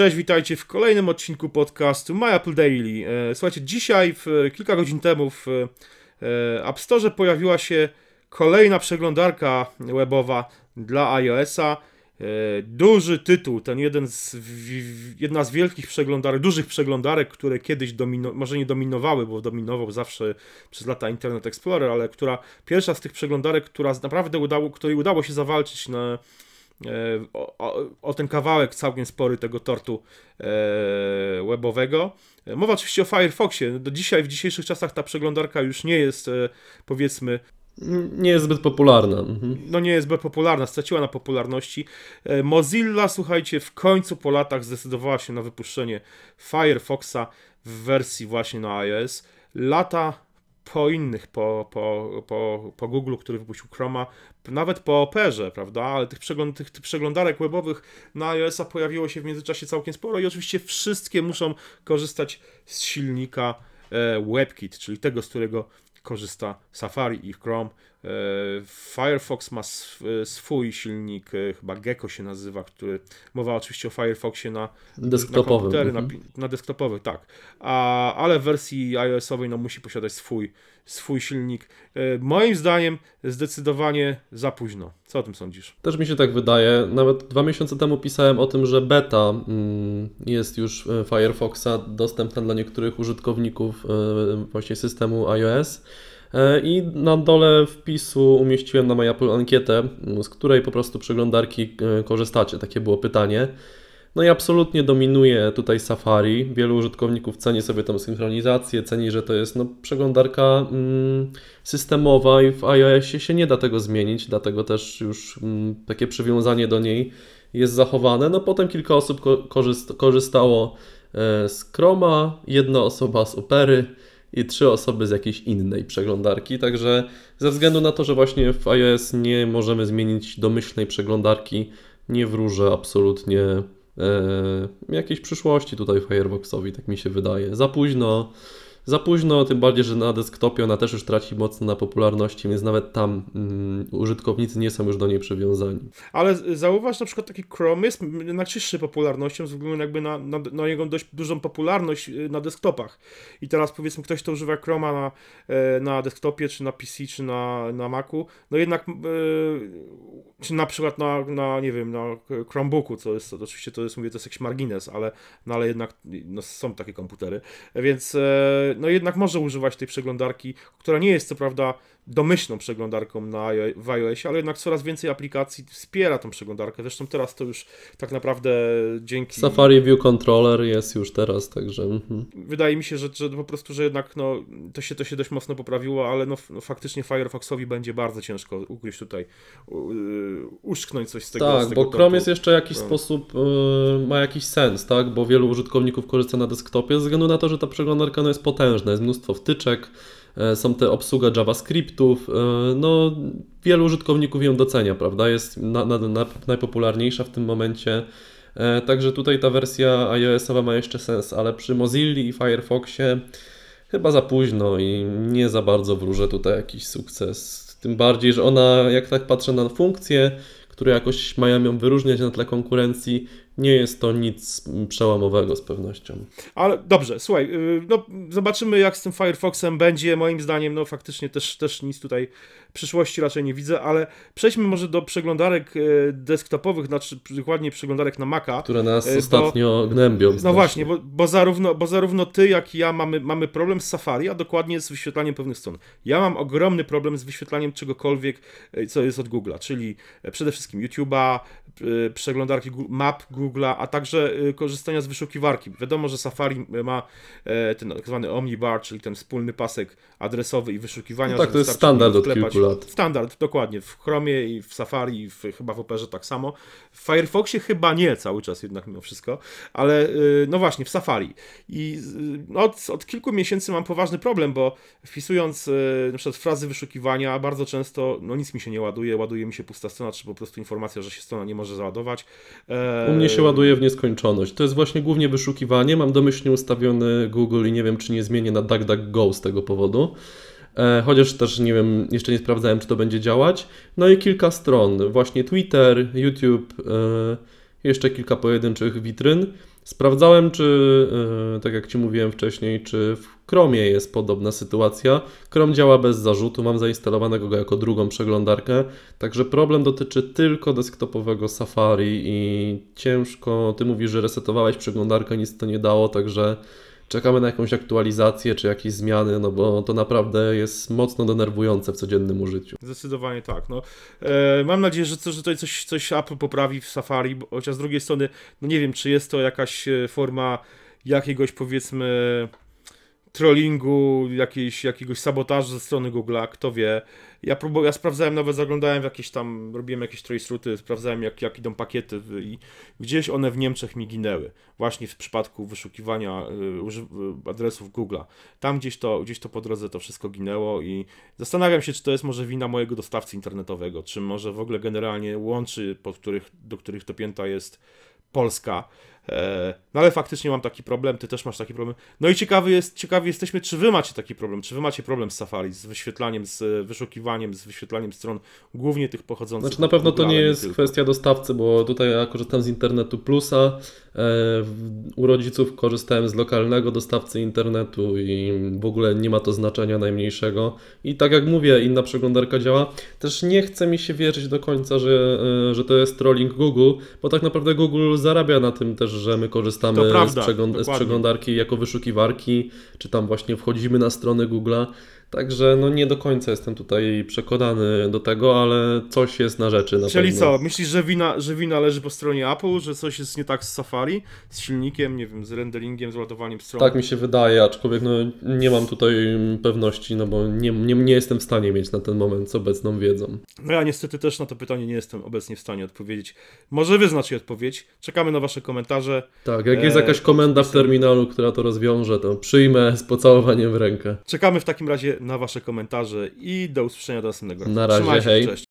Cześć, witajcie w kolejnym odcinku podcastu My Apple Daily. Słuchajcie, dzisiaj, kilka godzin temu w App Store pojawiła się kolejna przeglądarka webowa dla iOS-a. Duży tytuł, ten jedna z wielkich przeglądarek, dużych przeglądarek, które kiedyś może nie dominowały, bo dominował zawsze przez lata Internet Explorer, ale która pierwsza z tych przeglądarek, która naprawdę której udało się zawalczyć na o ten kawałek całkiem spory tego tortu webowego. Mowa oczywiście o Firefoxie. Do dzisiaj, w dzisiejszych czasach ta przeglądarka już nie jest, powiedzmy, nie jest zbyt popularna. No nie jest zbyt popularna, straciła na popularności. Mozilla, słuchajcie, w końcu po latach zdecydowała się na wypuszczenie Firefoxa w wersji właśnie na iOS. Lata po Google, który wypuścił Chroma, nawet po Operze, prawda, ale tych przeglądarek webowych na iOS-a pojawiło się w międzyczasie całkiem sporo i oczywiście wszystkie muszą korzystać z silnika WebKit, czyli tego, z którego korzysta Safari i Chrome. Firefox ma swój silnik, chyba Gecko się nazywa, który, mowa oczywiście o Firefoxie na desktopowy, tak. Ale w wersji iOS-owej musi posiadać swój silnik. Moim zdaniem zdecydowanie za późno. Co o tym sądzisz? Też mi się tak wydaje. Nawet 2 miesiące temu pisałem o tym, że beta jest już Firefoxa dostępna dla niektórych użytkowników właśnie systemu iOS. I na dole wpisu umieściłem na MyApple ankietę, z której po prostu przeglądarki korzystacie. Takie było pytanie. No i absolutnie dominuje tutaj Safari. Wielu użytkowników ceni sobie tam synchronizację, ceni, że to jest przeglądarka systemowa i w iOSie się nie da tego zmienić, dlatego też już takie przywiązanie do niej jest zachowane. No potem kilka osób korzystało z Chroma, 1 osoba z Opery i 3 osoby z jakiejś innej przeglądarki, także ze względu na to, że właśnie w iOS nie możemy zmienić domyślnej przeglądarki, nie wróżę absolutnie jakiejś przyszłości tutaj Firefoxowi, tak mi się wydaje. Za późno, tym bardziej, że na desktopie ona też już traci mocno na popularności, więc nawet tam użytkownicy nie są już do niej przywiązani. Ale zauważ, na przykład taki Chrome jest najczystszy popularnością, ze względu jakby na jego dość dużą popularność na desktopach. I teraz powiedzmy, ktoś, kto używa Chroma na desktopie, czy na PC, czy na Macu, no jednak, czy na przykład na Chromebooku, co jest, oczywiście to jest, mówię, to jest jakiś margines, ale jednak są takie komputery, więc jednak może używać tej przeglądarki, która nie jest co prawda domyślną przeglądarką w iOS-ie, ale jednak coraz więcej aplikacji wspiera tą przeglądarkę. Zresztą teraz to już tak naprawdę dzięki... Safari View Controller jest już teraz, także... Wydaje mi się, że po prostu, że jednak to się dość mocno poprawiło, ale faktycznie Firefoxowi będzie bardzo ciężko ugryźć tutaj, uszczknąć coś z tego. Tak, bo Chrome jest jeszcze w jakiś sposób, ma jakiś sens, tak, bo wielu użytkowników korzysta na desktopie ze względu na to, że ta przeglądarka jest potężna, jest mnóstwo wtyczek, są te obsługa JavaScriptów, wielu użytkowników ją docenia, prawda, jest najpopularniejsza w tym momencie, także tutaj ta wersja iOS-owa ma jeszcze sens, ale przy Mozilli i Firefoxie chyba za późno i nie za bardzo wróżę tutaj jakiś sukces, tym bardziej, że ona, jak tak patrzę na funkcje, które jakoś mają ją wyróżniać na tle konkurencji, nie jest to nic przełomowego z pewnością. Ale dobrze, słuchaj, zobaczymy, jak z tym Firefoxem będzie. Moim zdaniem faktycznie też nic tutaj przyszłości raczej nie widzę, ale przejdźmy może do przeglądarek desktopowych, znaczy dokładnie przeglądarek na Maca. Które nas ostatnio gnębią. No właśnie, bo zarówno ty, jak i ja mamy problem z Safari, a dokładnie z wyświetlaniem pewnych stron. Ja mam ogromny problem z wyświetlaniem czegokolwiek, co jest od Google'a, czyli przede wszystkim YouTube'a, przeglądarki map Google'a, a także korzystania z wyszukiwarki. Wiadomo, że Safari ma ten tak zwany Omnibar, czyli ten wspólny pasek adresowy i wyszukiwania. No tak, to jest standard od kilku lat. Standard, dokładnie. W Chromie i w Safari i chyba w Operze tak samo. W Firefoxie chyba nie cały czas jednak mimo wszystko, ale no właśnie w Safari. I od kilku miesięcy mam poważny problem, bo wpisując na przykład frazy wyszukiwania bardzo często nic mi się nie ładuje, ładuje mi się pusta strona, czy po prostu informacja, że się strona nie może załadować. U mnie się ładuje w nieskończoność. To jest właśnie głównie wyszukiwanie. Mam domyślnie ustawiony Google i nie wiem, czy nie zmienię na DuckDuckGo z tego powodu. Chociaż też nie wiem, jeszcze nie sprawdzałem, czy to będzie działać. No i kilka stron. Właśnie Twitter, YouTube, jeszcze kilka pojedynczych witryn. Sprawdzałem, czy, tak jak Ci mówiłem wcześniej, czy w Chromie jest podobna sytuacja. Chrome działa bez zarzutu, mam zainstalowanego go jako drugą przeglądarkę, także problem dotyczy tylko desktopowego Safari i ciężko, Ty mówisz, że resetowałeś przeglądarkę, nic to nie dało, także czekamy na jakąś aktualizację czy jakieś zmiany, no bo to naprawdę jest mocno denerwujące w codziennym użyciu. Zdecydowanie tak. No. Mam nadzieję, że tutaj coś Apple poprawi w Safari, chociaż z drugiej strony, no nie wiem, czy jest to jakaś forma jakiegoś, powiedzmy, trollingu, jakiegoś sabotażu ze strony Google'a, kto wie. Ja sprawdzałem, nawet zaglądałem w jakieś tam, robiłem jakieś tracerouty, sprawdzałem jak idą pakiety i gdzieś one w Niemczech mi ginęły. Właśnie w przypadku wyszukiwania adresów Google'a. Tam gdzieś to po drodze to wszystko ginęło i zastanawiam się, czy to jest może wina mojego dostawcy internetowego, czy może w ogóle generalnie łączy, do których dopięta jest Polska. No ale faktycznie mam taki problem, Ty też masz taki problem. No i ciekawi jesteśmy, czy Wy macie taki problem, czy Wy macie problem z Safari, z wyświetlaniem, z wyszukiwaniem, z wyświetlaniem stron, głównie tych pochodzących... Znaczy na pewno to nie jest kwestia dostawcy, bo tutaj ja korzystam z internetu plusa, u rodziców korzystałem z lokalnego dostawcy internetu i w ogóle nie ma to znaczenia najmniejszego. I tak jak mówię, inna przeglądarka działa. Też nie chce mi się wierzyć do końca, że to jest trolling Google, bo tak naprawdę Google zarabia na tym też, że my korzystamy z przeglądarki jako wyszukiwarki, czy tam właśnie wchodzimy na stronę Google'a. Także no nie do końca jestem tutaj przekonany do tego, ale coś jest na rzeczy na pewno. Czyli co, myślisz, że wina leży po stronie Apple, że coś jest nie tak z Safari, z silnikiem, nie wiem, z renderingiem, z ładowaniem strony? Tak mi się wydaje, aczkolwiek no nie mam tutaj pewności, no bo nie jestem w stanie mieć na ten moment z obecną wiedzą. No ja niestety też na to pytanie nie jestem obecnie w stanie odpowiedzieć. Może Wy znacie odpowiedź, czekamy na Wasze komentarze. Tak, jak jest jakaś komenda w terminalu, która to rozwiąże, to przyjmę z pocałowaniem w rękę. Czekamy w takim razie na Wasze komentarze i do usłyszenia do następnego. Na razie, hej. Się, cześć.